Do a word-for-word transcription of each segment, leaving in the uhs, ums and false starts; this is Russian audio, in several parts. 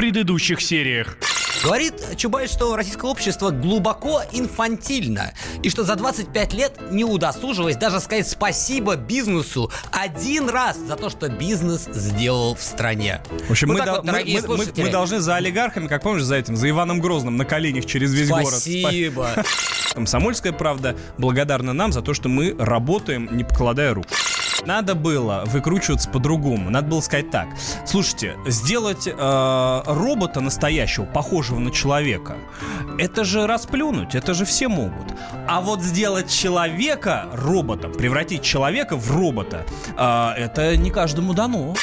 предыдущих сериях. Говорит Чубайс, что российское общество глубоко инфантильно, и что за двадцать пять лет не удосужилось даже сказать спасибо бизнесу один раз за то, что бизнес сделал в стране. В общем, ну, мы, дол- вот, мы, мы, мы, мы должны за олигархами, как помнишь, за этим, за Иваном Грозным на коленях через весь спасибо. Город. Спасибо. Комсомольская правда благодарна нам за то, что мы работаем, не покладая рук. Надо было выкручиваться по-другому. Надо было сказать так: слушайте, сделать э, робота настоящего, похожего на человека, это же расплюнуть, это же все могут. А вот сделать человека роботом, превратить человека в робота, э, это не каждому дано.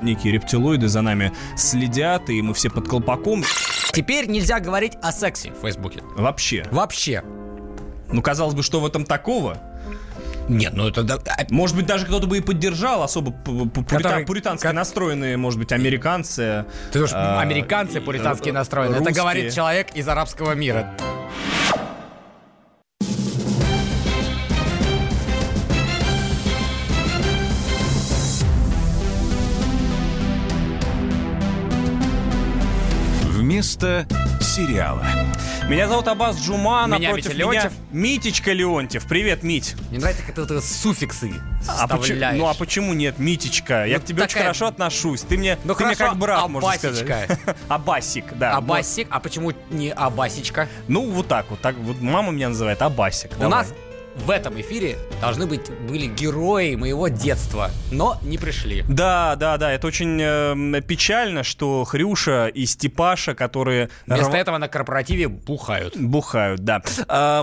Некие рептилоиды за нами следят, и мы все под колпаком. Теперь нельзя говорить о сексе в Фейсбуке. Вообще. Вообще. Ну, казалось бы, что в этом такого? Нет, ну это... Может быть, даже кто-то бы и поддержал, особо Который... пуритански Ко... настроенные, может быть, американцы. Ты думаешь, а... американцы пуритански настроенные? Русские. Это говорит человек из арабского мира. Вместо сериала. Меня зовут Аббас Джума, напротив меня, меня Митечка Леонтьев. Привет, Мить. Мне нравится, как ты вот суффиксы а вставляешь. Поч- ну а почему нет, Митечка? Ну, я к тебе такая... очень хорошо отношусь. Ты мне, ну, ты хорошо, мне как брат, абасечка. Можно сказать. Абасик, да. Абасик, а почему не Абасечка? Ну вот так вот. Так, вот мама меня называет Абасик. У нас в этом эфире должны быть были герои моего детства, но не пришли. Да, да, да, это очень э, печально, что Хрюша и Степаша, которые... Вместо рв... этого на корпоративе бухают. Бухают, да.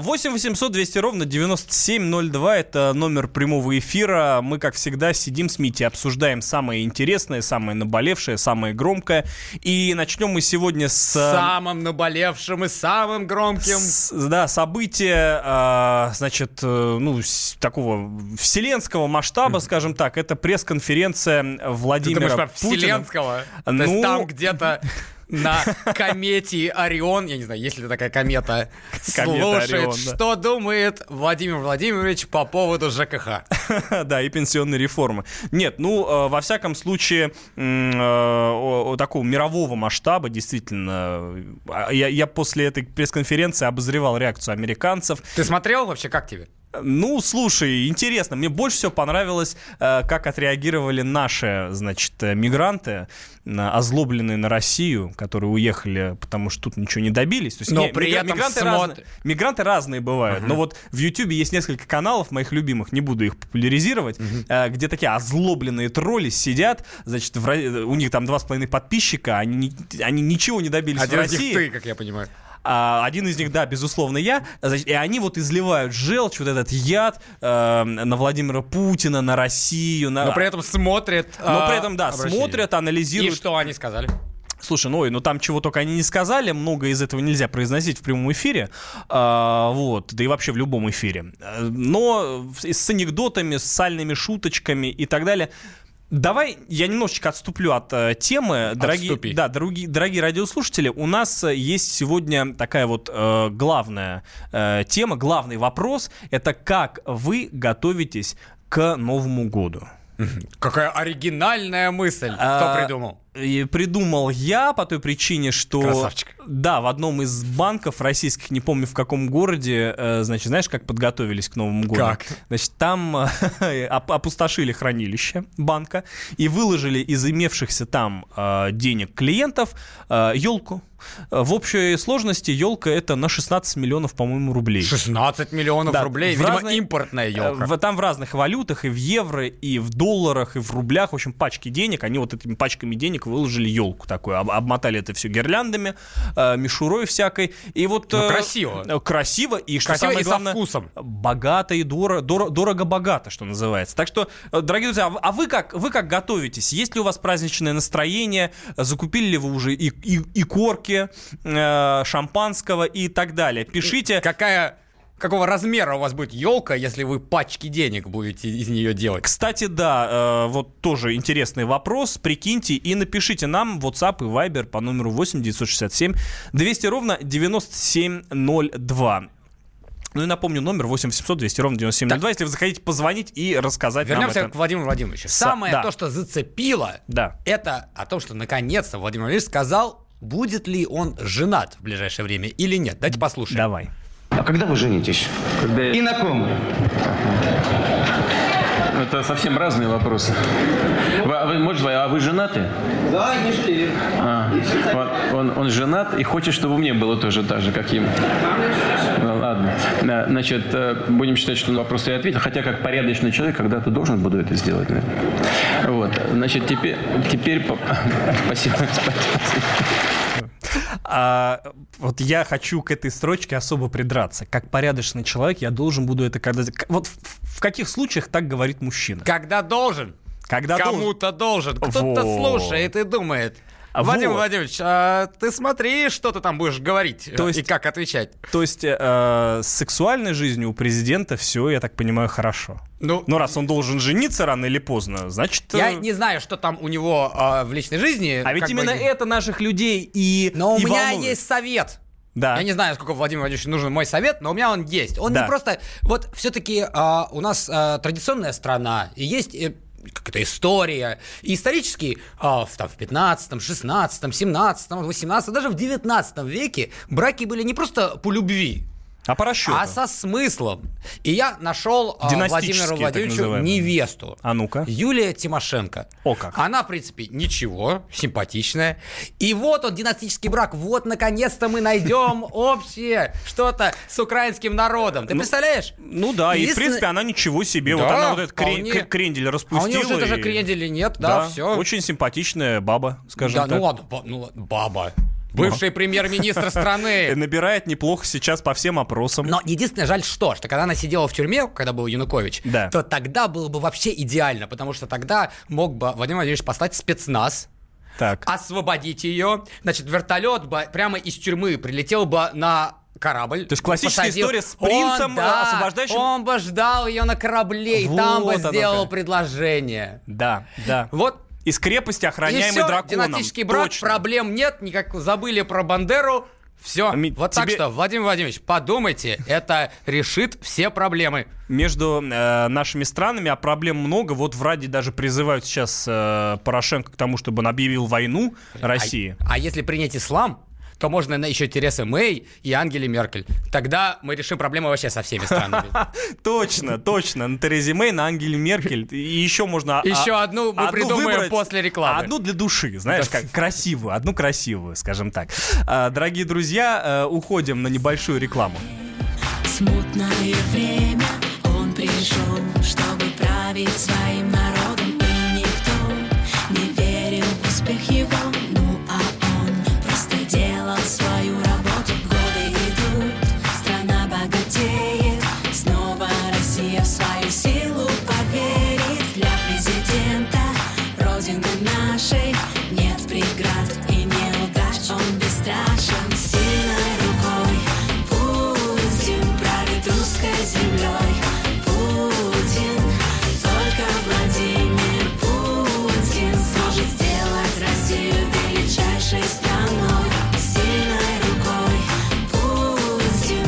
восемь восемьсот двести ровно девяносто семь ноль два, это номер прямого эфира. Мы, как всегда, сидим с Митей, обсуждаем самое интересное, самое наболевшее, самое громкое. И начнем мы сегодня с... Самым наболевшим и самым громким. С, да, событие, э, значит... ну, такого вселенского масштаба, скажем так, это пресс-конференция Владимира Путина. Вселенского? Ну... То есть там где-то на комете Орион, я не знаю, есть ли такая комета, комета слушает, Орион, да. Что думает Владимир Владимирович по поводу ЖКХ. Да, и пенсионной реформы. Нет, ну, во всяком случае, такого мирового масштаба, действительно, я, я после этой пресс-конференции обозревал реакцию американцев. Ты смотрел вообще, как тебе? Ну, слушай, интересно. Мне больше всего понравилось, как отреагировали наши, значит, мигранты, озлобленные на Россию, которые уехали, потому что тут ничего не добились. То есть, но не, при мигранты, этом смотр... разные, мигранты разные бывают. Uh-huh. Но вот в Ютубе есть несколько каналов моих любимых, не буду их популяризировать, uh-huh. где такие озлобленные тролли сидят, значит, в... у них там два с половиной подписчика, они, они ничего не добились Один в России. Один из них ты, как я понимаю. Один из них, да, безусловно, я. Значит, и они вот изливают желчь, вот этот яд э, на Владимира Путина, на Россию. На... Но при этом смотрят. Но при этом, да, обращение. Смотрят, анализируют. И что они сказали? Слушай, ну ой, ну там чего только они не сказали, много из этого нельзя произносить в прямом эфире, а, вот, да и вообще в любом эфире. Но с анекдотами, с сальными шуточками и так далее... Давай я немножечко отступлю от э, темы. Дорогие, да, дорогие, дорогие радиослушатели, у нас есть сегодня такая вот э, главная э, тема, главный вопрос. Это как вы готовитесь к Новому году? Какая оригинальная мысль. Кто придумал? И придумал я по той причине, что... Красавчик. Да, в одном из банков российских, не помню в каком городе, значит, знаешь, как подготовились к Новому году? Как? Значит, там опустошили хранилище банка и выложили из имевшихся там денег клиентов елку. В общей сложности елка это на шестнадцать миллионов, по-моему, рублей. шестнадцать миллионов да, рублей? Видимо, разной... импортная елка. Там в разных валютах, и в евро, и в долларах, и в рублях. В общем, пачки денег, они вот этими пачками денег выложили елку такую, обмотали это все гирляндами, мишурой всякой. И вот... Ну, красиво. Красиво, и что красиво самое и главное... со вкусом. Богато и дорого, дорого, дорого-богато, что называется. Так что, дорогие друзья, а вы как, вы как готовитесь? Есть ли у вас праздничное настроение? Закупили ли вы уже и, и, и корки, э, шампанского и так далее? Пишите... Какая... Какого размера у вас будет елка, если вы пачки денег будете из нее делать? Кстати, да, э, вот тоже интересный вопрос. Прикиньте и напишите нам в WhatsApp и Viber по номеру восемь девятьсот шестьдесят семь двести ровно девяносто семь ноль два. Ну и напомню, номер восемь восемьсот двести ровно девяносто семь ноль два, так. Если вы захотите позвонить и рассказать. Вернемся нам это. Вернемся к Владимиру Владимировичу. Самое да. то, что зацепило, да. это о том, что наконец-то Владимир Владимирович сказал будет ли он женат в ближайшее время или нет. Давайте послушаем. Давай. А когда вы женитесь? Когда... И на ком? Это совсем разные вопросы. Вы, может, а вы женаты? Да, не четыре. А, он, он, он женат и хочет, чтобы мне было тоже так же, как ему. Ну, ладно. Значит, будем считать, что на вопрос я ответил. Хотя, как порядочный человек, когда-то должен буду это сделать. Вот. Значит, теперь... теперь... Спасибо. А, вот я хочу к этой строчке особо придраться. Как порядочный человек я должен буду это когда... Вот в, в каких случаях так говорит мужчина? Когда должен. Когда Кому-то должен. должен. Кто-то вот. слушает и думает. Владимир вот. Владимирович, а ты смотри, что ты там будешь говорить то есть, и как отвечать. То есть э, с сексуальной жизнью у президента все, я так понимаю, хорошо. Ну, но раз он должен жениться рано или поздно, значит... Я э... не знаю, что там у него э, в личной жизни. А ведь именно бы... это наших людей и Но и у меня волнует. Есть совет. Да. Я не знаю, сколько Владимиру Владимировичу нужен мой совет, но у меня он есть. Он да. не просто... Вот все-таки э, у нас э, традиционная страна, и есть... Э, какая-то история. И исторически а, в, там, в пятнадцатом, шестнадцатом, семнадцатом, восемнадцатом, даже в девятнадцатом веке браки были не просто по любви, а по расчету. А со смыслом. И я нашел а, Владимиру Владимировичу невесту. А ну-ка. Юлия Тимошенко. О как. Она, в принципе, ничего, симпатичная. И вот он, династический брак. Вот, наконец-то мы найдем общее что-то с украинским народом. Ты представляешь? Ну да, и, в принципе, она ничего себе. Вот она вот этот крендель распустила. А у нее уже даже кренделя нет, да, все. Очень симпатичная баба, скажем так. Да, ну ладно, баба. Бывший Но. премьер-министр страны. Набирает неплохо сейчас по всем опросам. Но единственное, жаль, что, что когда она сидела в тюрьме, когда был Янукович, да. то тогда было бы вообще идеально, потому что тогда мог бы Владимир Владимирович послать спецназ, так. освободить ее, значит, вертолет бы прямо из тюрьмы прилетел бы на... корабль. То есть классическая посадил. история с принцем, он, да, освобождающим... Он бы ждал ее на корабле, вот и там бы сделал как. предложение. Да, да. Вот. Из крепости, охраняемый драконом. И все, династический брак, Точно. проблем нет, никак забыли про Бандеру. Все, Ми- вот тебе... так что, Владимир Владимирович, подумайте, это решит все проблемы. Между э, нашими странами, а проблем много. Вот в Раде даже призывают сейчас э, Порошенко к тому, чтобы он объявил войну России. А, а если принять ислам, то можно еще Терезы Мэй и Ангеле Меркель. Тогда мы решим проблемы вообще со всеми странами. Точно, точно. На Терезе Мэй, на Ангеле Меркель. И еще можно... Еще одну мы придумаем после рекламы. Одну для души, знаешь, как красивую. Одну красивую, скажем так. Дорогие друзья, уходим на небольшую рекламу. Смутное время, он пришел, чтобы править своим народом. И никто не верил в успех его. Свою работу годы идут, страна богатеет, снова Россия в свою силу поверит. Для президента Родины нашей нет преград и неудач, он бесстрашен. Сильной рукой Путин правит русской землей. Путин, только Владимир Путин сможет сделать Россию величайшей страной. Путин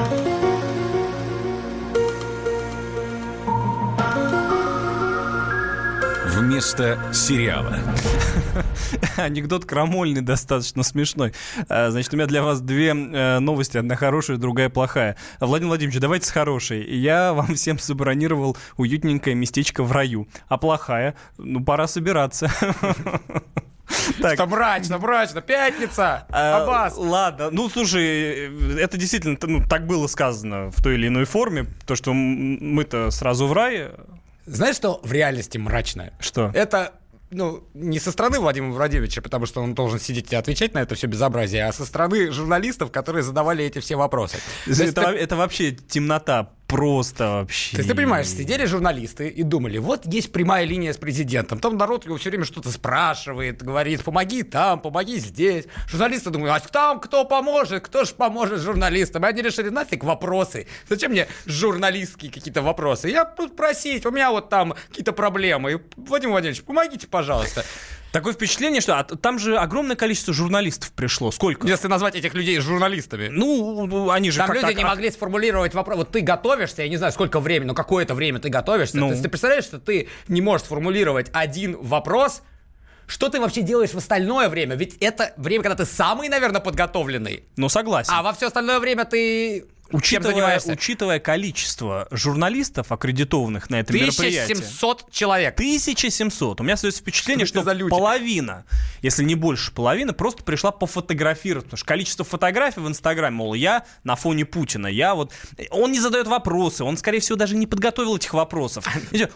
Вместо сериала. Анекдот крамольный, достаточно смешной. Значит, у меня для вас две новости. Одна хорошая, другая плохая. Владимир Владимирович, давайте с хорошей. Я вам всем забронировал уютненькое местечко в раю. А плохая? Ну, пора собираться. Так. Что мрачно, мрачно, пятница, а, Аббас. Ладно, ну слушай, это действительно, ну, так было сказано в той или иной форме. То, что мы-то сразу в рай. Знаешь, что в реальности мрачное? Что? Это, ну, не со стороны Владимира Владимировича, потому что он должен сидеть и отвечать на это все безобразие, а со стороны журналистов, которые задавали эти все вопросы. Это, это, ты... это вообще темнота. Просто вообще. То есть ты понимаешь, сидели журналисты и думали, вот есть прямая линия с президентом, там народ его все время что-то спрашивает, говорит, помоги там, помоги здесь. Журналисты думают, а там кто поможет, кто ж поможет журналистам? И они решили, нафиг вопросы, зачем мне журналистские какие-то вопросы? Я буду просить, у меня вот там какие-то проблемы, Владимир Владимирович, помогите, пожалуйста. Такое впечатление, что а, там же огромное количество журналистов пришло. Сколько? Если назвать этих людей журналистами. Ну, они же там как-то... Там люди не могли сформулировать вопрос. Вот ты готовишься, я не знаю, сколько времени, но какое-то время ты готовишься. Ну. То есть ты представляешь, что ты не можешь сформулировать один вопрос... Что ты вообще делаешь в остальное время? Ведь это время, когда ты самый, наверное, подготовленный. Ну, согласен. А во все остальное время ты учитывая, чем занимаешься? Учитывая количество журналистов, аккредитованных на это мероприятие... тысяча семьсот человек. тысяча семьсот. У меня остается впечатление, что, что половина, если не больше половины, просто пришла пофотографировать. Потому что количество фотографий в Инстаграме, мол, я на фоне Путина, я вот... Он не задает вопросы, он, скорее всего, даже не подготовил этих вопросов.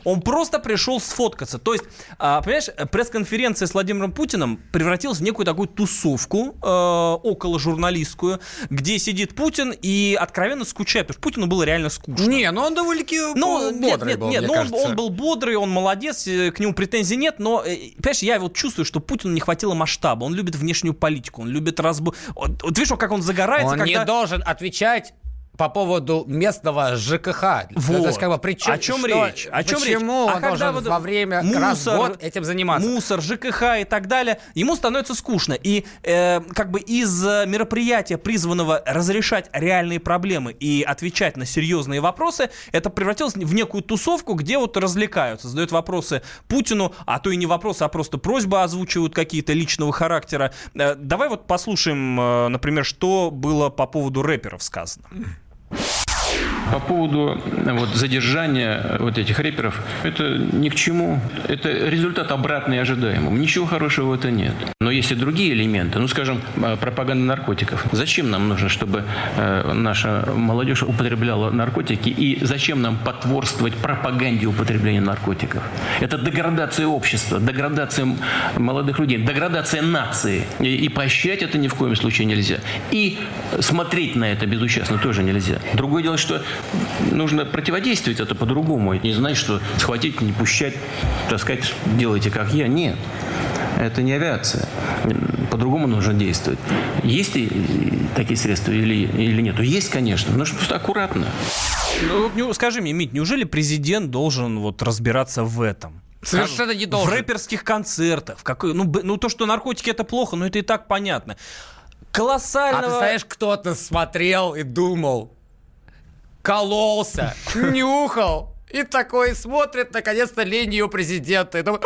Он просто пришел сфоткаться. То есть, понимаешь, пресс-конференция с Владимиром Путиным превратилась в некую такую тусовку э, околожурналистскую, где сидит Путин и откровенно скучает, потому что Путину было реально скучно. Не, но он довольно-таки ну, бодрый нет, нет, был, нет, мне он, кажется. Он был бодрый, он молодец, к нему претензий нет, но, понимаешь, я вот чувствую, что Путину не хватило масштаба, он любит внешнюю политику, он любит разбор... Вот, вот видишь, как он загорается, он когда... не должен отвечать по поводу местного ЖКХ. Вот. То есть, как бы, при чем, о чем что, речь? О чем почему речь? Он а должен вот во время мусор, раз в год этим заниматься? Мусор, ЖКХ и так далее. Ему становится скучно. И э, как бы из мероприятия, призванного разрешать реальные проблемы и отвечать на серьезные вопросы, это превратилось в некую тусовку, где вот развлекаются, задают вопросы Путину, а то и не вопросы, а просто просьбы озвучивают какие-то личного характера. Э, давай вот послушаем, э, например, что было по поводу рэперов сказано. По поводу вот, задержания вот этих рэперов, это ни к чему. Это результат обратный ожидаемому. Ничего хорошего в этом нет. Но есть и другие элементы. Ну, скажем, пропаганда наркотиков. Зачем нам нужно, чтобы наша молодежь употребляла наркотики? И зачем нам потворствовать пропаганде употребления наркотиков? Это деградация общества, деградация молодых людей, деградация нации. И, и поощрять это ни в коем случае нельзя. И смотреть на это безучастно тоже нельзя. Другое дело, что нужно противодействовать это по-другому. Это не значит, что схватить, не пущать, так сказать, делайте как я. Нет, это не авиация. По-другому нужно действовать. Есть ли такие средства или, или нет? Есть, конечно, но просто аккуратно. Ну, скажи мне, Мить, неужели президент должен вот разбираться в этом? Совершенно не должен. В рэперских концертах. В какой, ну, ну, то, что наркотики это плохо, ну это и так понятно. Колоссального... А ты знаешь, кто-то смотрел и думал... кололся, нюхал и такой смотрит, наконец-то, линию президента и думает,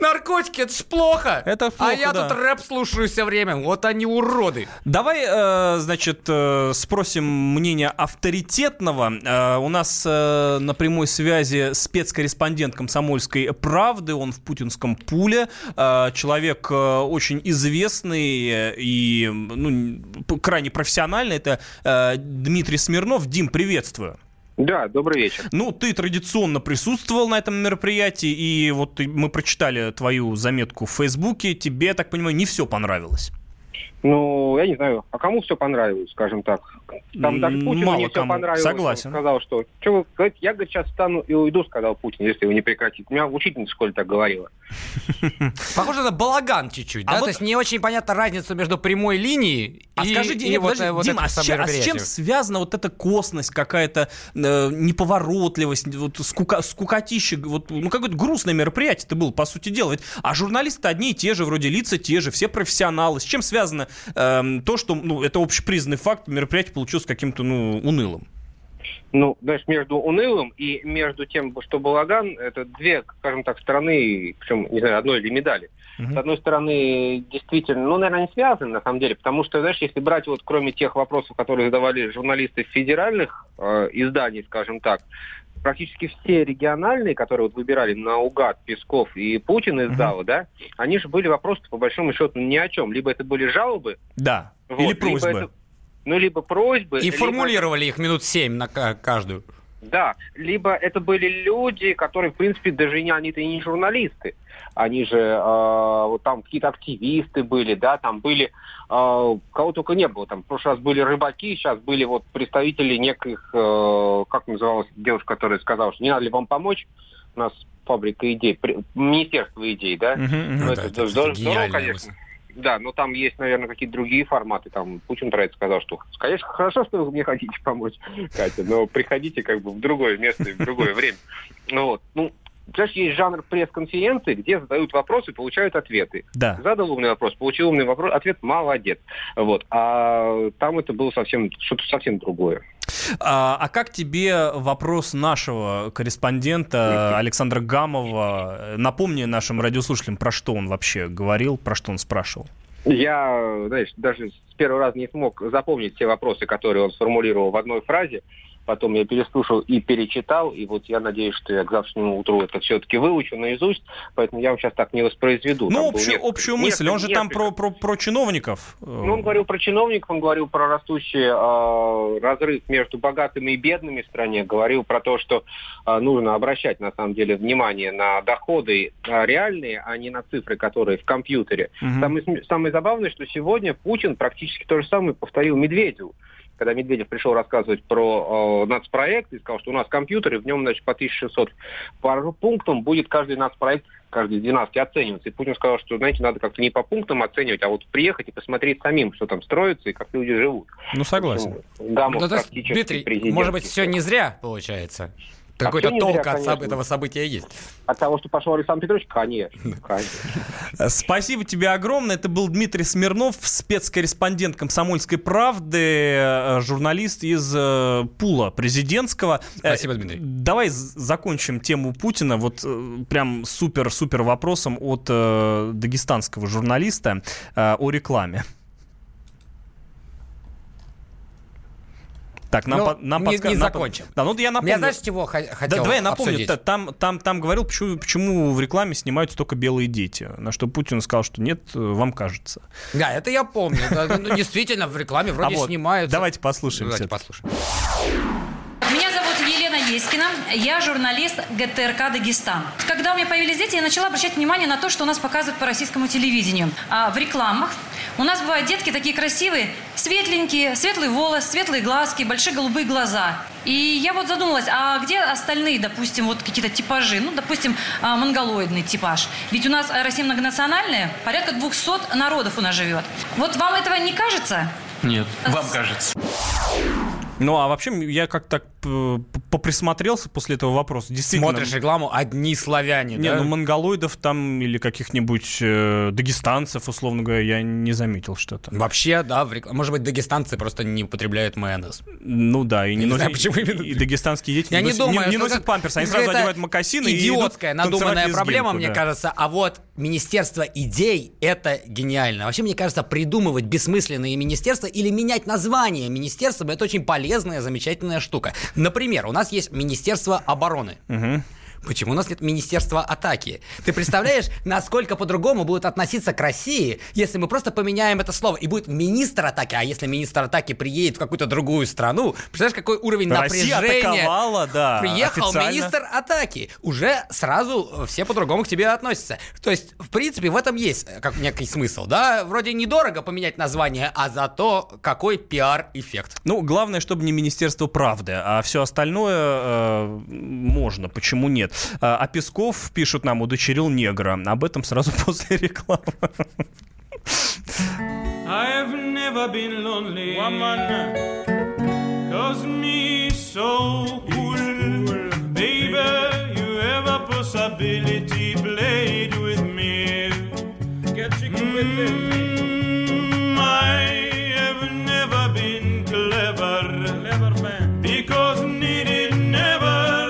наркотики, это ж плохо, это плохо а я да. тут рэп слушаю все время, вот они уроды. Давай, э, значит, э, спросим мнение авторитетного. Э, у нас э, на прямой связи спецкорреспондент «Комсомольской правды», он в путинском пуле, э, человек э, очень известный и ну, крайне профессиональный, это э, Дмитрий Смирнов. Дим, приветствую. Да, добрый вечер. Ну, ты традиционно присутствовал на этом мероприятии, и вот мы прочитали твою заметку в Фейсбуке. Тебе, я так понимаю, не все понравилось. Ну, я не знаю, а кому все понравилось, скажем так. Там даже Путину мало не все кому понравилось. Согласен. Он сказал, что, что вы говорите, я, говорит, сейчас встану и уйду, сказал Путин, если вы не прекратите. У меня учительница в школе так говорила. Похоже на балаган чуть-чуть, да? То есть не очень понятна разница между прямой линией и вот это мероприятие. А с чем связана вот эта косность, какая-то неповоротливость, скукотища? Ну, какое-то грустное мероприятие это было, по сути дела. А журналисты одни и те же, вроде лица те же, все профессионалы. С чем связано то, что, ну, это общепризнанный факт, мероприятие получилось каким-то, ну, унылым? Ну, знаешь, между унылым и между тем, что балаган, это две, скажем так, стороны, причем, не знаю, одной или медали. Uh-huh. С одной стороны, действительно, ну, наверное, не связаны, на самом деле, потому что, знаешь, если брать вот кроме тех вопросов, которые задавали журналисты федеральных э, изданий, скажем так, практически все региональные, которые вот выбирали наугад Песков и Путин из зала, uh-huh. да, они же были вопросы, по большому счету, ни о чем. Либо это были жалобы. Да, вот, или просьбы. Либо это, ну, либо просьбы... И либо... формулировали их минут семь на каждую. Да, либо это были люди, которые, в принципе, даже не, они-то и не журналисты. Они же, э, вот там какие-то активисты были, да, там были, э, кого только не было. Там в прошлый раз были рыбаки, сейчас были вот представители неких, э, как называлась девушка, которая сказала, что не надо ли вам помочь, у нас фабрика идей, министерство идей, да? Это здорово, конечно. Да, но там есть, наверное, какие-то другие форматы. Там Путин про это сказал, что, конечно, хорошо, что вы мне хотите помочь, Катя, но приходите как бы в другое место и в другое время. Ну, вот. Ну, знаешь, есть жанр пресс-конференции, где задают вопросы, получают ответы. Да. Задал умный вопрос, получил умный вопрос, ответ молодец. Вот. А там это было совсем что-то совсем другое. А, а как тебе вопрос нашего корреспондента Александра Гамова? Напомни нашим радиослушателям, про что он вообще говорил, про что он спрашивал. Я, знаешь, даже с первого раза не смог запомнить все вопросы, которые он сформулировал в одной фразе. Потом я переслушал и перечитал, и вот я надеюсь, что я к завтрашнему утру это все-таки выучу наизусть, поэтому я вам сейчас так не воспроизведу. Ну, общую, несколько... общую мысль, нет, он же несколько... там про, про, про чиновников. Ну, он говорил про чиновников, он говорил про растущий э, разрыв между богатыми и бедными в стране, говорил про то, что э, нужно обращать, на самом деле, внимание на доходы э, реальные, а не на цифры, которые в компьютере. Угу. Самое, самое забавное, что сегодня Путин практически то же самое повторил Медведеву. Когда Медведев пришел рассказывать про э, нацпроект и сказал, что у нас компьютер, и в нем, значит, по тысяча шестьсот по пунктам будет каждый нацпроект, каждый из двенадцати оцениваться. И Путин сказал, что, знаете, надо как-то не по пунктам оценивать, а вот приехать и посмотреть самим, что там строится и как люди живут. Ну, согласен. Гамов, ну, то есть, Дмитрий, может быть, все не зря получается? Какой-то а толк зря, от соб- этого события есть. От того, что пошел Александр Петрович, конечно. конечно. Спасибо тебе огромное. Это был Дмитрий Смирнов, спецкорреспондент «Комсомольской правды», журналист из пула президентского. Спасибо, Дмитрий. Давай закончим тему Путина вот прям супер-супер вопросом от дагестанского журналиста о рекламе. Так, нам, по, нам подсказывают. Не, не закончим. Под... Да, ну, я напомню. Я, знаешь, чего х- хотел да, давай я напомню. Там, там, там говорил, почему, почему в рекламе снимаются только белые дети. На что Путин сказал, что нет, вам кажется. Да, это я помню. Действительно, в рекламе вроде снимаются. Давайте послушаем. Давайте послушаем. Меня зовут Елена Еськина. Я журналист гэ тэ эр ка Дагестан. Когда у меня появились дети, я начала обращать внимание на то, что у нас показывают по российскому телевидению. А в рекламах у нас бывают детки такие красивые, светленькие, светлый волос, светлые глазки, большие голубые глаза. И я вот задумалась, а где остальные, допустим, вот какие-то типажи? Ну, допустим, монголоидный типаж. Ведь у нас Россия многонациональная, порядка двухсот народов у нас живет. Вот вам этого не кажется? Нет, вам кажется. Ну, а вообще, я как-то так поприсмотрелся после этого вопроса. Действительно, смотришь рекламу, одни славяне, не, да? Ну, монголоидов там или каких-нибудь э, дагестанцев, условно говоря, я не заметил что-то. Вообще, да, в реклам... может быть, дагестанцы просто не употребляют майонез. Ну да, и не, не носят... Знаю, почему именно... И дагестанские дети я не, не, думаю, не, не носят памперсы, они сразу одевают мокасины и идут танцевать лезгинку. Идиотская надуманная проблема, да. Мне кажется. А вот министерство идей — это гениально. Вообще, мне кажется, придумывать бессмысленные министерства или менять название министерства — это очень полезная, замечательная штука. Например, у нас есть Министерство обороны. Угу. Почему у нас нет министерства атаки? Ты представляешь, насколько по-другому будут относиться к России, если мы просто поменяем это слово, и будет министр атаки, а если министр атаки приедет в какую-то другую страну, представляешь, какой уровень напряжения? Россия атаковала, да, приехал официально министр атаки. Уже сразу все по-другому к тебе относятся. То есть, в принципе, в этом есть как, некий смысл, да? Вроде недорого поменять название, а зато какой пиар-эффект. Ну, главное, чтобы не министерство правды, а все остальное э, можно, почему нет? А Песков, пишут нам, удочерил негра. Об этом сразу после рекламы. I've never been lonely, woman, cause me so cool, baby, you have a possibility, played with me, get chicken with me, I have never been clever, clever man, because needed never,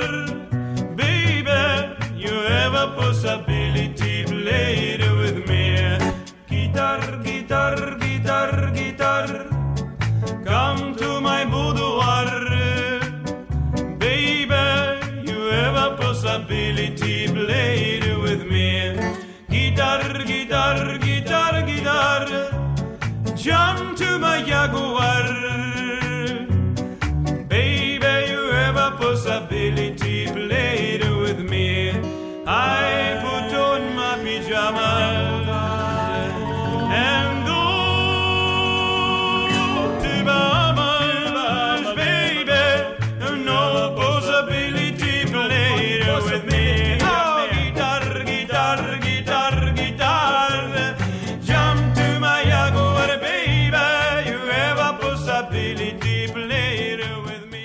baby, you have a possibility, played with me, guitar, guitar, guitar, guitar, come to my boudoir, baby, you have a possibility, play it with me, guitar, guitar, guitar, guitar, jump to my Jaguar, baby, you have a possibility, play it with me, I put on my pajamas, and go to Bahamas, baby, no possibility, play with me. Oh, guitar, guitar, guitar, guitar, jump to my Jaguar, baby, you have a possibility, play with me.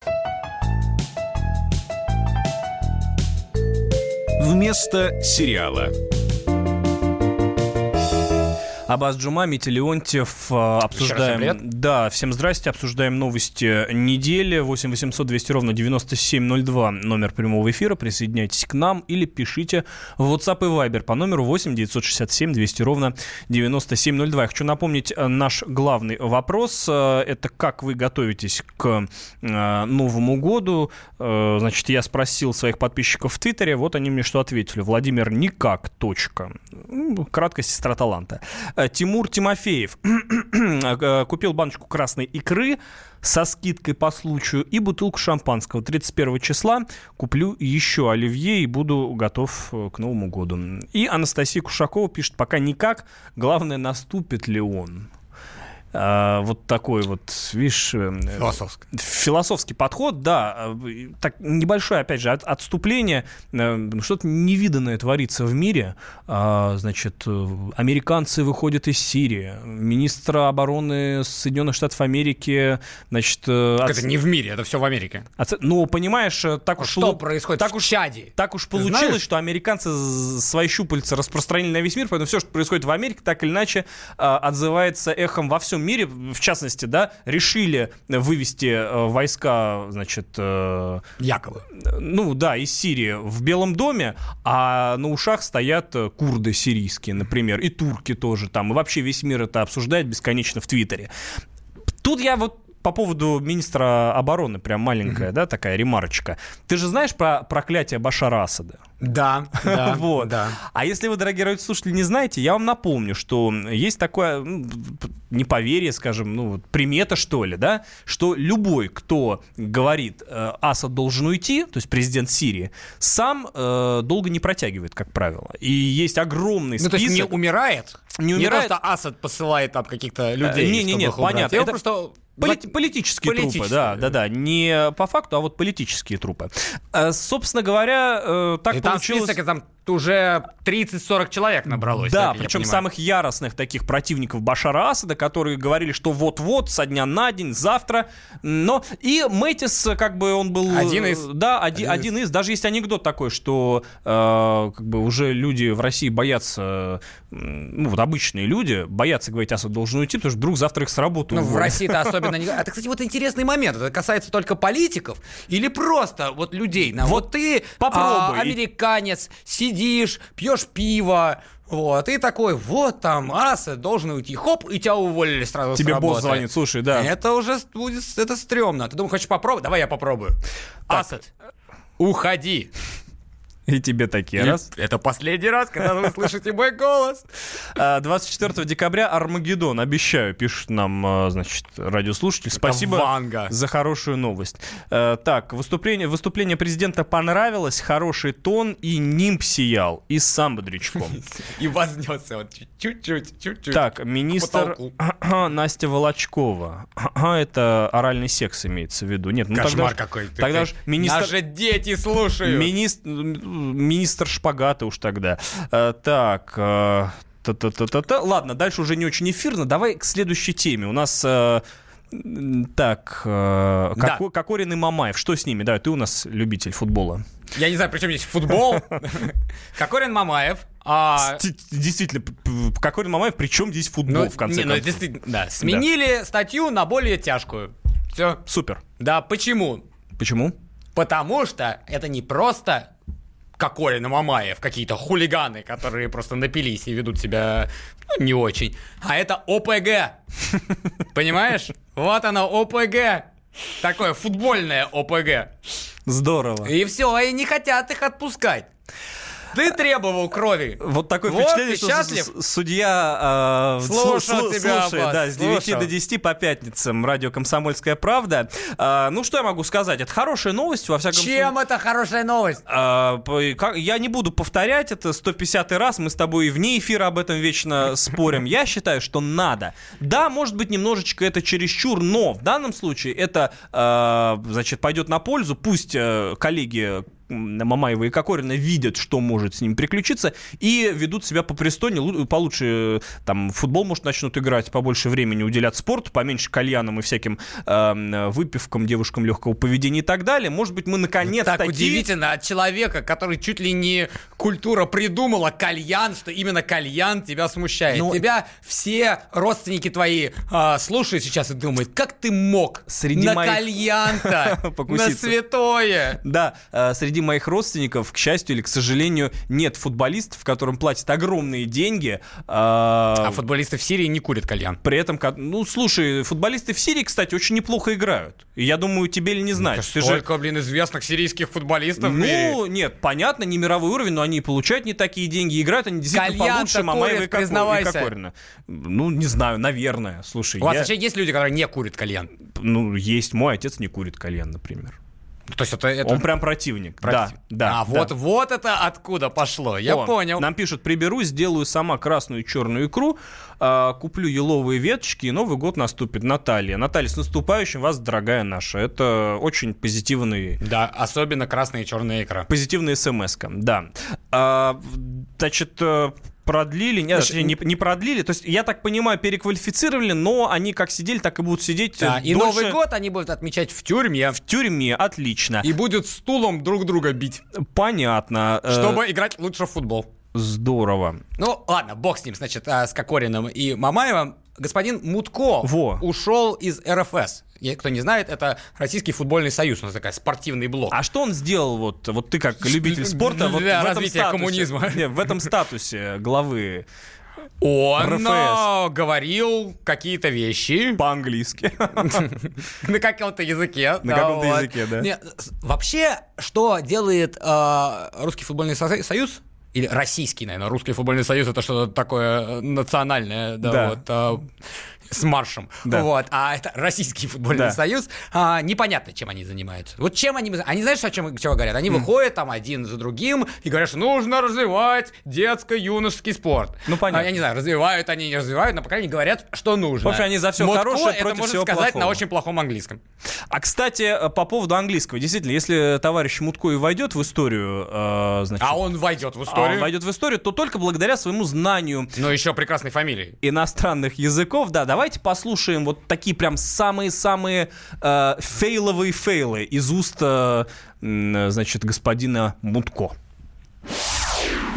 Вместо сериала. Аббас Джума, Митя Леонтьев, обсуждаем... Да, всем здрасте, обсуждаем новости недели. восемь восемьсот двести ровно девяносто семь ноль два, номер прямого эфира. Присоединяйтесь к нам или пишите в WhatsApp и Viber по номеру восемь девятьсот шестьдесят семь двести ровно девяносто семь ноль два. Я хочу напомнить наш главный вопрос. Это как вы готовитесь к Новому году? Значит, я спросил своих подписчиков в Твиттере, вот они мне что ответили. Владимир, никак, точка. Краткость, сестра таланта. Тимур Тимофеев купил баночку красной икры со скидкой по случаю и бутылку шампанского. тридцать первого числа куплю еще оливье и буду готов к Новому году. И Анастасия Кушакова пишет, пока никак, главное, наступит ли он. А, вот такой вот, видишь, философский. философский подход, да. Так, небольшое, опять же, от, отступление. Что-то невиданное творится в мире. А, значит, американцы выходят из Сирии. Министра обороны Соединенных Штатов Америки, значит... От... Это не в мире, это все в Америке. От... Ну, понимаешь, так а уж... Что л... происходит так в уж... Чаде? Так уж получилось, знаешь, что американцы свои щупальца распространили на весь мир, поэтому все, что происходит в Америке, так или иначе отзывается эхом во всем мире, в частности, да, решили вывести э, войска, значит... Э, якобы. Ну, да, из Сирии в Белом доме, а на ушах стоят курды сирийские, например, и турки тоже там, и вообще весь мир это обсуждает бесконечно в Твиттере. Тут я вот по поводу министра обороны, прям маленькая, mm-hmm. да, такая ремарочка. Ты же знаешь про проклятие Башара Асада? Да, да, вот. да. А если вы, дорогие радиослушатели, не знаете, я вам напомню, что есть такое, ну, неповерие, скажем, ну, примета, что ли, да, что любой, кто говорит, Асад должен уйти, то есть президент Сирии, сам э, долго не протягивает, как правило. И есть огромный список... Ну, то есть не умирает? Не умирает. Не просто Асад посылает там каких-то людей, а, не, не, чтобы нет, их убрать. Понятно. Я это... просто... Поли- политические, политические трупы, да, да, да, не по факту, а вот политические трупы. Собственно говоря, так и получилось. Там список, там уже тридцать-сорок человек набралось. Да, причем самых яростных таких противников Башара Асада, которые говорили, что вот-вот, со дня на день, завтра. Но и Мэтис, как бы он был... Один из. Да, один, один из. из. Даже есть анекдот такой, что э, как бы уже люди в России боятся, ну вот обычные люди, боятся говорить, Асад должен уйти, потому что вдруг завтра их с работы уволят. Ну в России-то особенно... А, кстати, вот интересный момент. Это касается только политиков или просто вот людей. Вот ты американец, сидишь, пьешь пиво, вот, и такой, вот там, Асад должен уйти, хоп, и тебя уволили сразу тебе с работы. Тебе босс звонит, слушай, да. Это уже будет, это стрёмно. Ты думаешь, хочешь попробовать? Давай я попробую. Так. Асад, уходи. И тебе такие. И раз. Это последний раз, когда вы слышите мой голос. двадцать четвёртого декабря Армагеддон, обещаю, пишет нам, значит, радиослушатель. Спасибо за хорошую новость. Так, выступление, выступление президента понравилось, хороший тон и нимб сиял, и сам бодрячком. И вознесся вот чуть-чуть, чуть-чуть. Так, министр Настя Волочкова. Это оральный секс имеется в виду. Нет, ну кошмар какой-то. Тогда же министр... Наши дети слушают. Министр... Министр шпагата уж тогда. А, так... А, та-та-та-та-та. Ладно, дальше уже не очень эфирно. Давай к следующей теме. У нас... А, так... А, да. Коко, Кокорин и Мамаев. Что с ними? Да, ты у нас любитель футбола. Я не знаю, при чем здесь футбол. Кокорин, Мамаев. А... Действительно, Кокорин, Мамаев, при чем здесь футбол, ну, в конце не, концов? Ну, действительно, да. Сменили да. статью на более тяжкую. Все. Супер. Да, почему? Почему? Потому что это не просто... Кокорин и Мамаев, какие-то хулиганы, которые просто напились и ведут себя, ну, не очень. А это ОПГ. Понимаешь? Вот оно, ОПГ. Такое футбольное ОПГ. Здорово. И все, и не хотят их отпускать. Ты требовал крови. Вот такое вот впечатление, что счастлив? Судья э, слушал тебя, слушает, да, с девяти слушал. До десяти по пятницам. Радио «Комсомольская правда». Э, ну, что я могу сказать? Это хорошая новость, во всяком случае. Чем это хорошая новость? Э, я не буду повторять это сто пятидесятый раз. Мы с тобой и вне эфира об этом вечно спорим. Я считаю, что надо. Да, может быть, немножечко это чересчур, но в данном случае это, э, значит, пойдет на пользу. Пусть э, коллеги... Мамаева и Кокорина видят, что может с ним приключиться, и ведут себя попристойнее, получше, там, футбол, может, начнут играть, побольше времени уделять спорту, поменьше кальянам и всяким э, выпивкам, девушкам легкого поведения и так далее. Может быть, мы наконец-таки... Так удивительно, от человека, который чуть ли не культура придумала кальян, что именно кальян тебя смущает. Но... Тебя все родственники твои э, слушают сейчас и думают, как ты мог среди на моих... кальян-то, на святое. Да, среди моих родственников, к счастью или к сожалению, нет футболистов, которым платят огромные деньги. А, а футболисты в Сирии не курят кальян. При этом, ну, слушай, футболисты в Сирии, кстати, очень неплохо играют. И я думаю, тебе ли не знать. Ну, ты столько, же... блин, известных сирийских футболистов. Ну, и... нет, понятно, не мировой уровень, но они и получают не такие деньги, играют они действительно кальян получше Мамаева и Кокорина. Ну, не знаю, наверное. Слушай, У я... вас вообще есть люди, которые не курят кальян? Ну, есть. Мой отец не курит кальян, например. То есть это, это... Он прям противник. Против... Да, да, а да. Вот, вот это откуда пошло. Я О, понял. Нам пишут: приберу, сделаю сама красную и черную икру, э, куплю еловые веточки, и Новый год наступит. Наталья. Наталья, с наступающим вас, дорогая наша. Это очень позитивный. Да, особенно красная и черная икра. Позитивная смс-ка, да. А, значит... продлили, нет, Значит, не, не продлили. То есть, я так понимаю, переквалифицировали, но они как сидели, так и будут сидеть. Да, дольше. И Новый год они будут отмечать в тюрьме. В тюрьме, отлично. И будут стулом друг друга бить. Понятно. Чтобы э... играть лучше в футбол. Здорово. Ну, ладно, бог с ним, значит, с Кокориным и Мамаевым. Господин Мутко Во. ушел из эр эф эс. Кто не знает, это Российский футбольный союз. У нас такой спортивный блок. А что он сделал? Вот, вот ты как любитель спорта. Вот для в развития этом статусе, коммунизма. Нет, в этом статусе главы он эр эф эс говорил какие-то вещи. По-английски. На каком-то языке. На каком-то языке, да. Вообще, что делает Русский футбольный союз? Или российский, наверное. Русский футбольный союз — это что-то такое национальное. Да, да. Вот, с маршем. Да. Вот. А это Российский футбольный да. союз. А, непонятно, чем они занимаются. Вот чем они... Они, знаешь, о чем чего говорят? Они mm. выходят там один за другим и говорят, что нужно развивать детско-юношеский спорт. Ну, понятно. А, я не знаю, развивают они, не развивают, но, по крайней мере, говорят, что нужно. Потому что они за все Мутко хорошее против всего плохого. Это можно сказать на очень плохом английском. А, кстати, по поводу английского. Действительно, если товарищ Мутко и войдет в историю... Э, значит, а он войдет в историю. А он войдет в историю, то только благодаря своему знанию... Ну, еще прекрасной фамилии. Иностранных языков, да, давай. Давайте послушаем вот такие прям самые-самые э, фейловые фейлы из уст, э, значит, господина Мутко.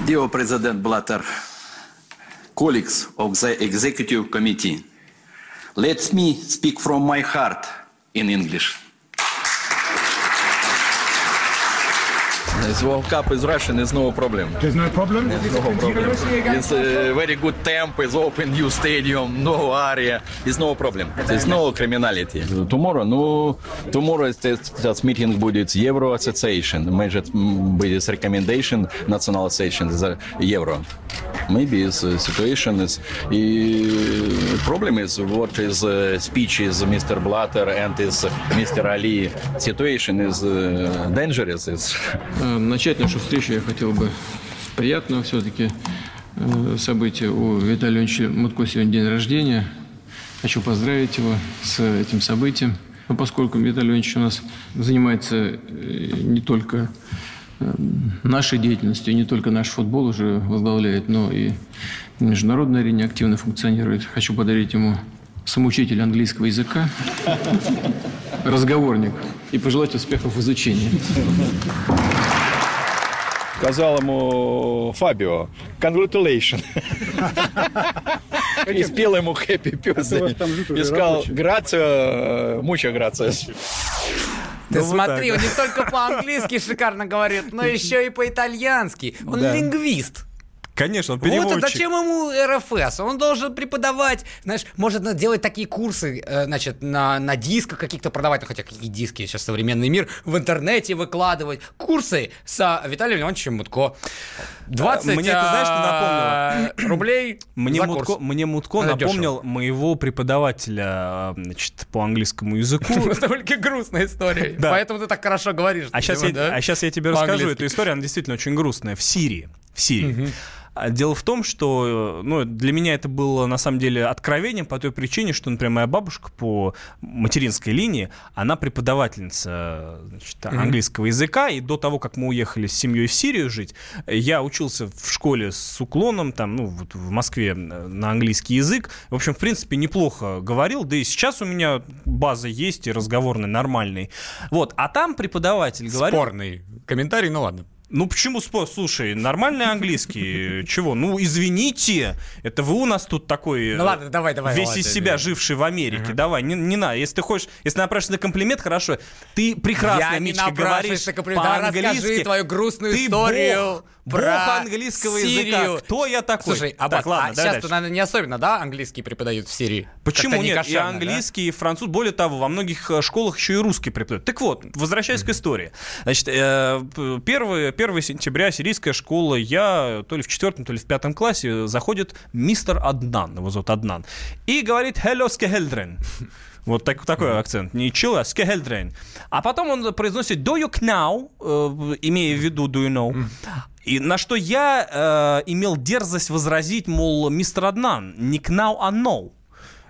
Dear President Blatter, colleagues of the Executive Committee, let me speak from my heart in English. This World Cup is Russian, there's no problem. There's no problem? There's no problem. It's a very good temp, it's open new stadium, no area. There's no problem. There's no criminality. Tomorrow, ну, tomorrow this meeting будет Euro Association. Может быть recommendation, National Association за Euro. Maybe the situation is... The problem is what is speech is Mister Blatter and is Mister Ali. Situation is dangerous. It's... Начать нашу встречу я хотел бы с приятного все-таки события. У Виталия Леонтьевича Мутко сегодня день рождения. Хочу поздравить его с этим событием. Но поскольку Виталий Леонтьевич у нас занимается не только нашей деятельностью, не только наш футбол уже возглавляет, но и в международной арене активно функционирует, хочу подарить ему самоучитель английского языка, разговорник, и пожелать успехов в изучении. Сказал ему Фабио, congratulations. И спел ему happy birthday. И сказал, грация, муча грация. Ты ну, смотри, вот он не только по-английски шикарно говорит, но еще и по-итальянски. Он да. лингвист. Конечно, он переводчик. Вот, а зачем ему эр эф эс? Он должен преподавать, знаешь, может делать такие курсы, значит, на, на дисках каких-то продавать, ну, хотя какие диски, сейчас современный мир, в интернете выкладывать. Курсы с Виталием Леонтьевичем Мутко. двадцать мне, знаешь, напомнило? Рублей мне за Мутко, курс. Мне Мутко это напомнил дешево. Моего преподавателя, значит, по английскому языку. Настолько грустная история, поэтому ты так хорошо говоришь. А сейчас я тебе расскажу эту историю, она действительно очень грустная. В Сирии. В Сирии. Дело в том, что ну, для меня это было, на самом деле, откровением по той причине, что, например, моя бабушка по материнской линии, она преподавательница, значит, mm-hmm. английского языка, и до того, как мы уехали с семьей в Сирию жить, я учился в школе с уклоном, там, ну, вот в Москве на английский язык. В общем, в принципе, неплохо говорил, да и сейчас у меня база есть, и разговорный нормальный. Вот, а там преподаватель говорил... Спорный комментарий, ну ладно. Ну, почему спор? Слушай, нормальный английский. Чего? Ну, извините, это вы у нас тут такой... Ну, ладно, давай, давай. Весь ладно, из себя да. живший в Америке. Угу. Давай, не, не надо. Если ты хочешь... Если напрашиваешь на комплимент, хорошо. Ты прекрасно, Митя, говоришь по-английски. Да, расскажи твою грустную ты историю бог, про бог английского Сирию. Языка. Кто я такой? Слушай, Аббас, так, ладно, а сейчас-то, наверное, не особенно, да, английский преподают в Сирии? Почему нет? Кошерно, и английский, да? и француз. Более того, во многих школах еще и русский преподают. Так вот, возвращаясь угу. к истории. Значит, первые... первого сентября сирийская школа, я то ли в четвертом, то ли в пятом классе, заходит мистер Аднан, его зовут Аднан, и говорит «Hello, скехельдрен». Вот так, такой mm-hmm. акцент. Не чил, а скехельдрен. А потом он произносит «Do you know?», э, имея в виду «Do you know?». Mm-hmm. И на что я э, имел дерзость возразить, мол, мистер Аднан, не «Now, а know».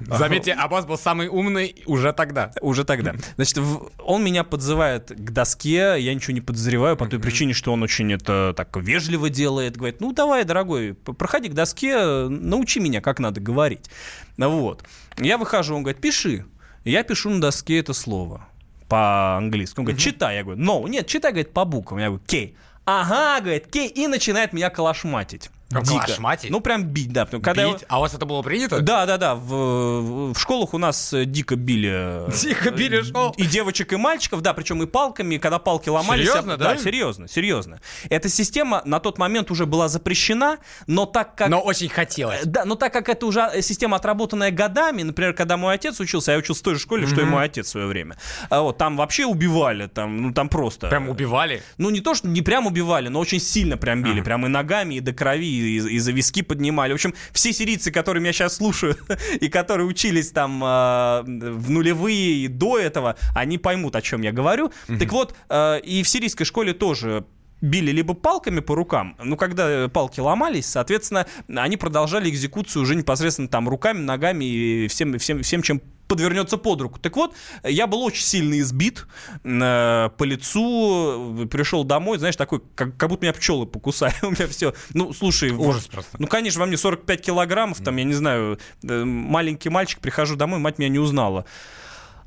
Заметьте, Аббас был самый умный уже тогда. Уже тогда. Значит, он меня подзывает к доске, я ничего не подозреваю по той причине, что он очень это так вежливо делает. Говорит, ну давай, дорогой, проходи к доске, научи меня, как надо говорить. Вот. Я выхожу, он говорит, пиши. Я пишу на доске это слово по-английски. Он говорит, читай. Я говорю, no, нет, читай, говорит, по буквам. Я говорю, кей. Ага, говорит, кей, и начинает меня колошматить. Дико. Ну, прям бить, да. Когда бить? Я... А у вас это было принято? Да, да, да. В, в школах у нас дико били. Дико били школ. И девочек, и мальчиков, да, причем и палками. Когда палки ломались... Серьезно, а... да? Да, серьезно, серьезно. Эта система на тот момент уже была запрещена, но так как... Но очень хотелось. Да, но так как это уже система, отработанная годами, например, когда мой отец учился, я учился в той же школе, mm-hmm. что и мой отец в свое время. А вот, там вообще убивали, там, ну, там просто... Прям убивали? Ну, не то, что не прям убивали, но очень сильно прям били. Uh-huh. Прям и ногами, и до крови, и и, и за виски поднимали. В общем, все сирийцы, которые меня сейчас слушают и которые учились там э, в нулевые и до этого, они поймут, о чем я говорю. Mm-hmm. Так вот, э, и в сирийской школе тоже били либо палками по рукам, ну, когда палки ломались, соответственно, они продолжали экзекуцию уже непосредственно там руками, ногами и всем, всем, всем чем подвернется под руку. Так вот, я был очень сильно избит э, по лицу, пришел домой, знаешь, такой, как, как будто меня пчелы покусали, у меня все, ну, слушай... Ужас в... просто. Ну, конечно, во мне сорок пять килограммов, там, я не знаю, э, маленький мальчик, прихожу домой, мать меня не узнала.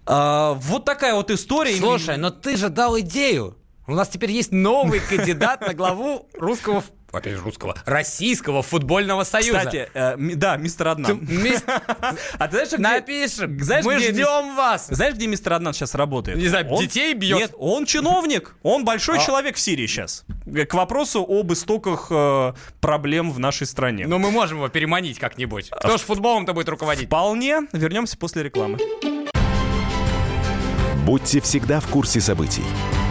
А, вот такая вот история. Слушай, и... но ты же дал идею. У нас теперь есть новый кандидат на главу русского, опять же русского, российского футбольного союза. Кстати, э, м- да, мистер Аднан. Ты, мис... а ты знаешь, где... Напишем, знаешь, мы где... ждем вас. Знаешь, где мистер Аднан сейчас работает? Не знаю, он... детей бьет. Нет, он чиновник, он большой а... человек в Сирии сейчас. К вопросу об истоках э, проблем в нашей стране. Но мы можем его переманить как-нибудь. Кто а... ж футболом-то будет руководить? Вполне. Вернемся после рекламы. Будьте всегда в курсе событий.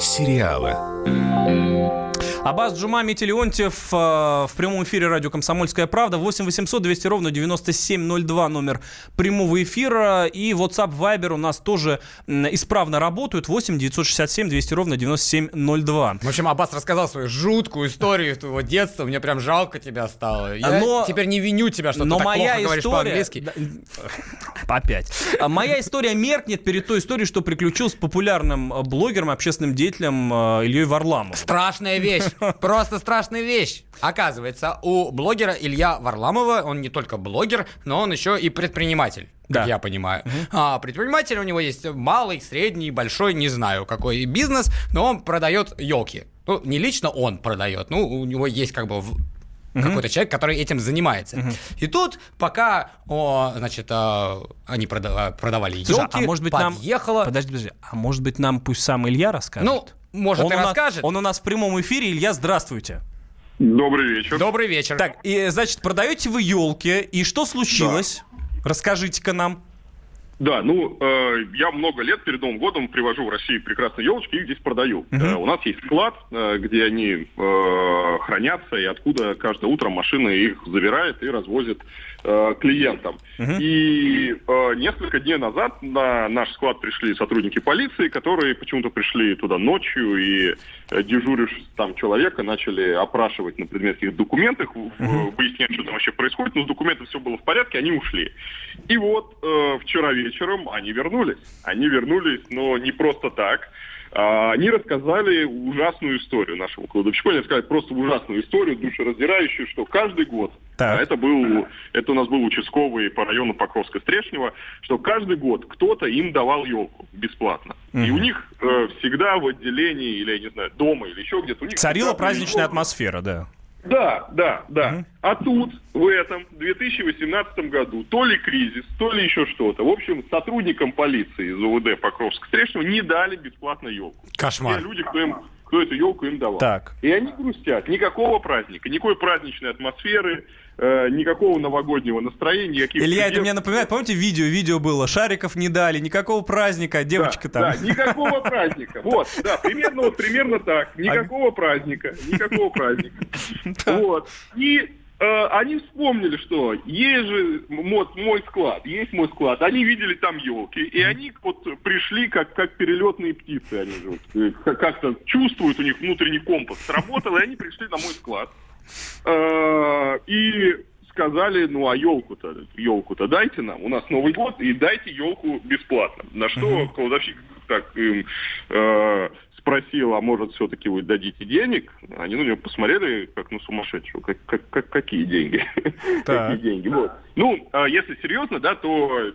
сериала. Аббас Джума, Митя Леонтьев э, в прямом эфире радио «Комсомольская правда». восемь восемьсот двести ровно девяносто семь ноль два номер прямого эфира. И WhatsApp, Viber у нас тоже м, исправно работают. восемь девятьсот шестьдесят семь двести ровно девяносто семь ноль два. В общем, Аббас рассказал свою жуткую историю твоего детства. Мне прям жалко тебя стало. Я но, теперь не виню тебя, что но ты так плохо история... говоришь по-английски. Опять. Моя история меркнет перед той историей, что приключилась с популярным блогером, общественным деятелем Ильей Варламовым. Страшная вещь. Просто страшная вещь. Оказывается, у блогера Илья Варламова, он не только блогер, но он еще и предприниматель. Как да. Я понимаю. Uh-huh. А, предприниматель у него есть малый, средний, большой, не знаю какой бизнес, но он продает елки. Ну, не лично он продает, ну, у него есть как бы... В... Uh-huh. Какой-то человек, который этим занимается. Uh-huh. И тут, пока о, значит, а, они продав- продавали елки, а может быть подъехала... Нам... Подожди, подожди. А может быть, нам пусть сам Илья расскажет? Ну, может, он и расскажет. Нас, он у нас в прямом эфире. Илья, здравствуйте. Добрый вечер. Добрый вечер. Так, и, значит, продаете вы елки, и что случилось? Да. Расскажите-ка нам. Да, ну, э, я много лет перед Новым годом привожу в Россию прекрасные елочки и их здесь продаю. Uh-huh. Э, у нас есть склад, э, где они э, хранятся, и откуда каждое утро машина их забирает и развозит э, клиентам. Uh-huh. И э, несколько дней назад на наш склад пришли сотрудники полиции, которые почему-то пришли туда ночью, и э, дежурившись там человека, начали опрашивать на предмет каких-то документов, uh-huh. выяснять, что там вообще происходит. Но с документами все было в порядке, они ушли. И вот э, вчера вечером Вечером они вернулись. Они вернулись, но не просто так. А, они рассказали ужасную историю нашему кладовщику. Они рассказали просто ужасную историю, душераздирающую, что каждый год, а это, был, это у нас был участковый по району Покровска-Стрешнево, что каждый год кто-то им давал елку бесплатно. Mm-hmm. И у них э, всегда в отделении, или, я не знаю, дома, или еще где-то... У них царила праздничная атмосфера, да. Да, да, да. Mm-hmm. А тут, в этом две тысячи восемнадцатом году, то ли кризис, то ли еще что-то. В общем, сотрудникам полиции из ОВД Покровска-Стрешнева не дали бесплатно елку. Кошмар. Те люди, кто, им, кто эту елку им давал. Так. И они грустят. Никакого праздника, никакой праздничной атмосферы, э, никакого новогоднего настроения. Никаких Илья, придет... это мне напоминает, помните, видео, видео было, шариков не дали, никакого праздника, девочка да, там. Да, никакого праздника. Вот, да, примерно вот примерно так. Никакого праздника, никакого праздника. Вот. И... Они вспомнили, что есть же мой склад, есть мой склад. Они видели там елки, и они вот пришли как, как перелетные птицы. Они же вот как-то чувствуют, у них внутренний компас сработал, и они пришли на мой склад. И сказали, ну а елку-то, елку-то дайте нам, у нас Новый год, и дайте елку бесплатно. На что кладовщик так им... спросил, а может, все-таки вы дадите денег? Они на него посмотрели, как на сумасшедшего. Как, как, как, какие деньги? Какие деньги? Вот. Ну, если серьезно, да, то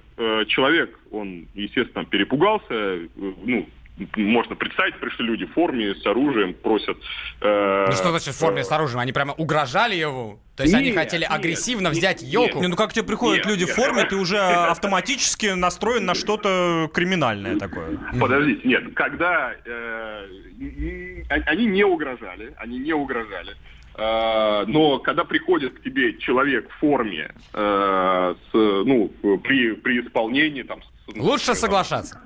человек, он, естественно, перепугался, ну, можно представить, пришли люди в форме, с оружием, просят... Э, ну что значит в форме, э, с оружием? Они прямо угрожали его? То есть нет, они хотели нет, агрессивно нет, взять елку? Нет, ну как тебе приходят нет, люди нет, в форме, нет, ты уже автоматически настроен на что-то криминальное такое. Подождите, нет, когда... Э, они не угрожали, они не угрожали. Но когда приходит к тебе человек в форме, э, с, ну, при, при исполнении... Там, с, лучше там, соглашаться.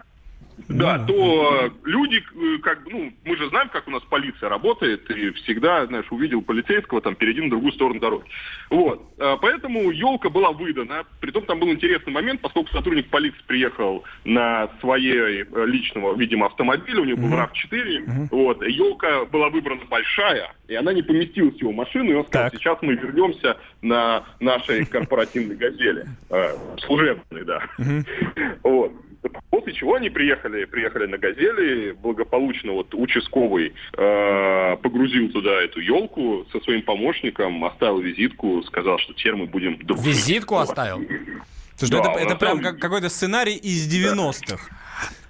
Да, да, то люди, как бы, ну, мы же знаем, как у нас полиция работает, и всегда, знаешь, увидел полицейского, там, перейди на другую сторону дороги. Вот, поэтому елка была выдана, притом там был интересный момент, поскольку сотрудник полиции приехал на своей личного, видимо, автомобиля, у него был рав четыре, mm-hmm. вот, елка была выбрана большая, и она не поместилась в его машину, и он сказал, так. Сейчас мы вернемся на нашей корпоративной газели, служебной, да, вот. После чего они приехали, приехали на «Газели», благополучно вот участковый э, погрузил туда эту елку со своим помощником, оставил визитку, сказал, что теперь мы будем... Визитку оставил? Слушай, да, это, это прям оставил... как, какой-то сценарий из девяностых.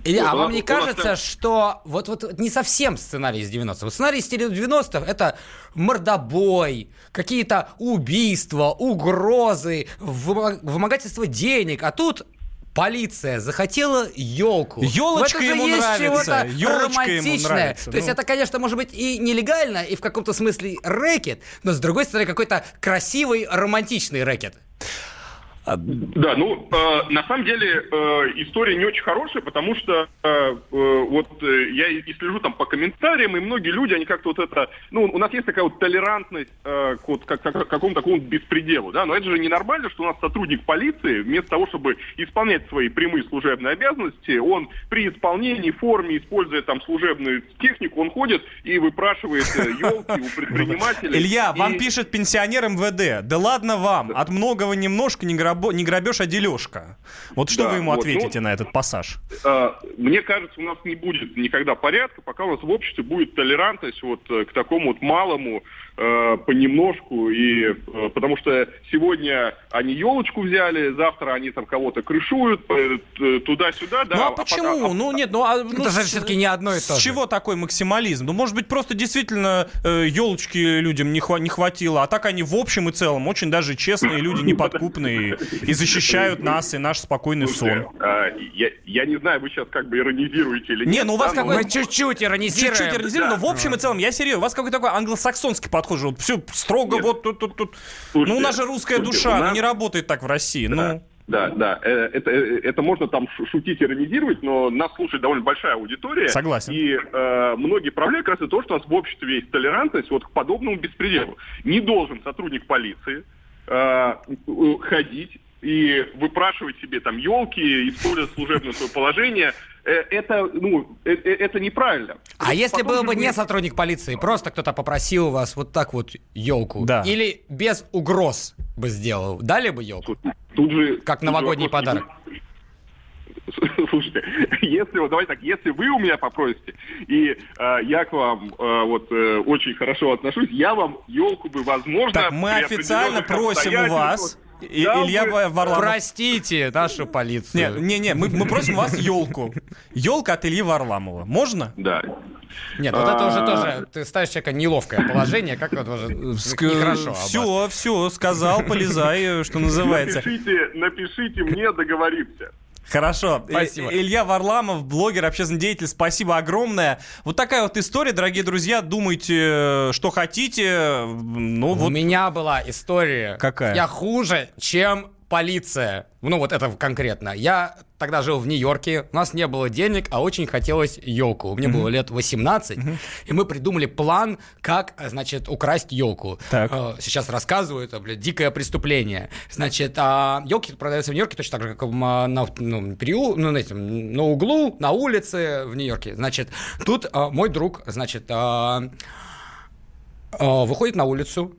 Да. И, а вам не кажется, что вот, вот, вот не совсем сценарий из девяностых? Сценарий из девяностых — это мордобой, какие-то убийства, угрозы, вымогательство денег, а тут... Полиция захотела елку. Елочка ему нравится. Елочка ему нравится. То есть это, конечно, может быть и нелегально, и в каком-то смысле рэкет, но с другой стороны какой-то красивый романтичный рэкет. Да, ну, э, на самом деле э, история не очень хорошая, потому что э, э, вот э, я и, и слежу там по комментариям, и многие люди, они как-то вот это... Ну, у нас есть такая вот толерантность э, к, вот, как, как, к какому-то такому беспределу, да, но это же ненормально, что у нас сотрудник полиции, вместо того, чтобы исполнять свои прямые служебные обязанности, он при исполнении, форме, используя там служебную технику, он ходит и выпрашивает елки у предпринимателей. Илья, вам пишет пенсионер МВД, да ладно вам, от многого немножко не грабят. Не грабеж, а дележка. Вот что да, вы ему вот, ответите ну, на этот пассаж? Э, мне кажется, у нас не будет никогда порядка, пока у нас в обществе будет толерантность вот к такому вот малому э, понемножку. И, э, потому что сегодня они елочку взяли, завтра они там кого-то крышуют, э, туда-сюда. Да, ну а, а почему? Потом... Ну нет, ну, а, ну это же все-таки не одно и то же. С чего такой максимализм? Ну может быть просто действительно э, елочки людям не, хва- не хватило, а так они в общем и целом очень даже честные люди, неподкупные. И защищают нас и наш спокойный сон. Я, я не знаю, вы сейчас как бы иронизируете или нет. Не, ну у вас да, какой-то... Мы чуть-чуть иронизируем. Чуть-чуть иронизируем, да. Но в общем и целом, я серьезно, у вас какой-то такой англосаксонский подход же. Вот все строго нет. вот тут-тут-тут. Ну у нас же русская слушайте, душа, она нас... не работает так в России. Да. Ну... Да, да, это, это можно там шутить, иронизировать, но нас слушает довольно большая аудитория. Согласен. И э, многие проблемы как раз это то, что у нас в обществе есть толерантность вот к подобному беспределу. Не должен сотрудник полиции ходить и выпрашивать себе там елки, использовать служебное свое положение, это, ну, это, это неправильно. А это если был бы не сотрудник полиции, просто кто-то попросил вас вот так вот елку, да. Или без угроз бы сделал, дали бы елку? Тут, тут же, как новогодний тут же подарок. Слушайте, если вот давайте так, если вы у меня попросите, и э, я к вам э, вот э, очень хорошо отношусь, я вам елку бы, возможно, так мы официально просим у вас. И, да, Илья вы... Варламов. Простите нашу полицию. Нет, не, не, мы, мы просим вас елку. Елка от Ильи Варламова. Можно? Да. Нет, вот это уже тоже, ты ставишь человека неловкое положение, как вот уже нехорошо. Все, все, сказал, полезай, что называется. Напишите мне, договоримся. Хорошо. Спасибо. Илья Варламов, блогер, общественный деятель, спасибо огромное. Вот такая вот история, дорогие друзья. Думайте, что хотите. Ну, вот... У меня была история. Какая? Я хуже, чем полиция. Ну, вот это конкретно. Я тогда жил в Нью-Йорке. У нас не было денег, а очень хотелось елку. Мне mm-hmm. было лет восемнадцать. Mm-hmm. И мы придумали план, как, значит, украсть елку. Сейчас рассказываю, это, блядь, дикое преступление. Значит, елки продаются в Нью-Йорке точно так же, как на, ну, переу... ну, на, этом, на углу, на улице в Нью-Йорке. Значит, тут а, мой друг, значит, а, а, выходит на улицу,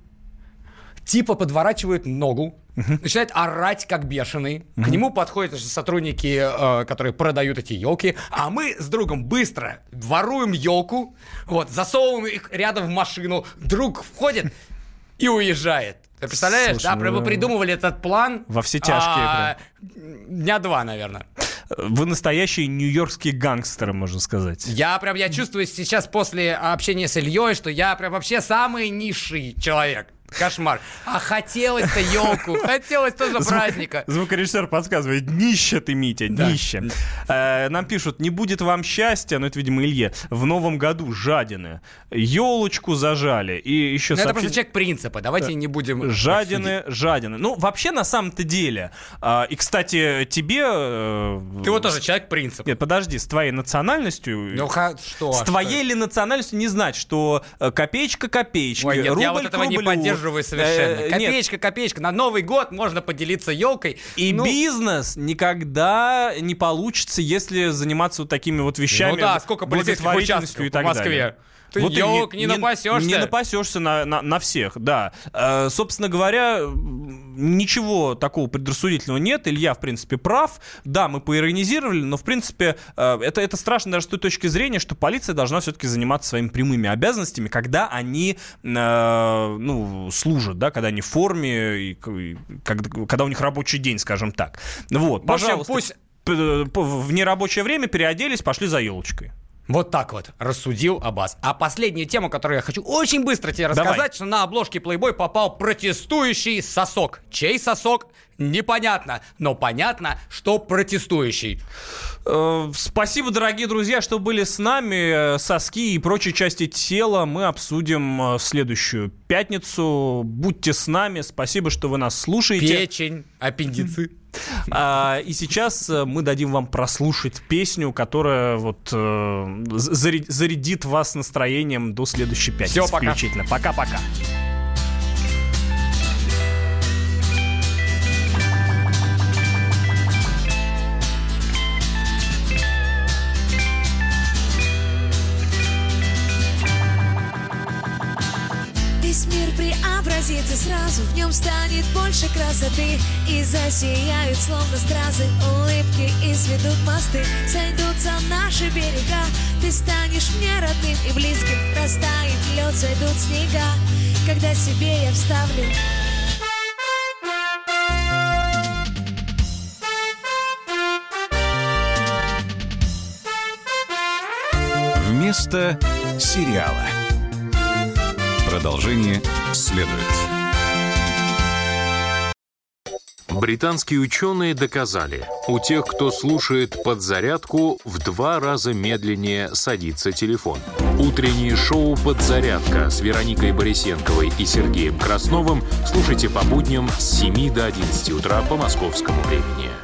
типа подворачивает ногу, Uh-huh. начинает орать, как бешеный. Uh-huh. К нему подходят сотрудники, э, которые продают эти елки. А мы с другом быстро воруем елку, вот, засовываем их рядом в машину. Друг входит и уезжает. Ты представляешь? Слушай, да, мы придумывали этот план. Во все тяжкие. А, дня два, наверное. Вы настоящие нью-йоркские гангстеры, можно сказать. Я прям, я чувствую сейчас после общения с Ильей, что я прям вообще самый низший человек. Кошмар. А хотелось-то елку, хотелось тоже праздника. Звукорежиссер подсказывает, днище ты, Митя, днище. Нам пишут, не будет вам счастья, но это, видимо, Илье, в новом году жадины. Елочку зажали. И еще сообщение. Это просто человек принципа, давайте не будем... Жадины, жадины. Ну, вообще, на самом-то деле, и, кстати, тебе... Ты вот тоже человек принципа. Нет, подожди, с твоей национальностью... Ну, что? С твоей ли национальностью не знать, что копеечка копеечки, рубль к рублю... Я вот этого не поддерживаю. Совершенно. Копеечка, копеечка. На Новый год можно поделиться елкой. И ну... бизнес никогда не получится, если заниматься вот такими вот вещами. Ну да, сколько полицейских участков в Москве. Далее. Ты вот елок не, не напасешься. Не напасешься на, на, на всех, да. Э, собственно говоря, ничего такого предрассудительного нет. Илья, в принципе, прав. Да, мы поиронизировали, но, в принципе, э, это, это страшно даже с той точки зрения, что полиция должна все-таки заниматься своими прямыми обязанностями, когда они э, ну, служат, да, когда они в форме, и, и, когда, когда у них рабочий день, скажем так. Вот, пожалуйста, пусть... в нерабочее время переоделись, пошли за елочкой. Вот так вот рассудил Аббас. А последнюю тему, которую я хочу очень быстро тебе рассказать, давай. Что на обложке Playboy попал протестующий сосок. Чей сосок? Непонятно, но понятно, что протестующий. Спасибо, дорогие друзья, что были с нами. Соски и прочие части тела мы обсудим в следующую пятницу. Будьте с нами. Спасибо, что вы нас слушаете. Печень, аппендицит. И сейчас мы дадим вам прослушать песню, которая вот зарядит вас настроением до следующей пятницы. Все, пока. Включительно. Пока-пока. Преобразится сразу, в нем станет больше красоты. И засияют словно стразы улыбки, и сведут мосты. Сойдутся наши берега, ты станешь мне родным и близким. Растает лед, сойдут снега, когда себе я вставлю. Вместо сериала. Продолжение следует. Британские ученые доказали, у тех, кто слушает подзарядку, в два раза медленнее садится телефон. Утреннее шоу «Подзарядка» с Вероникой Борисенковой и Сергеем Красновым слушайте по будням с семи до одиннадцати утра по московскому времени.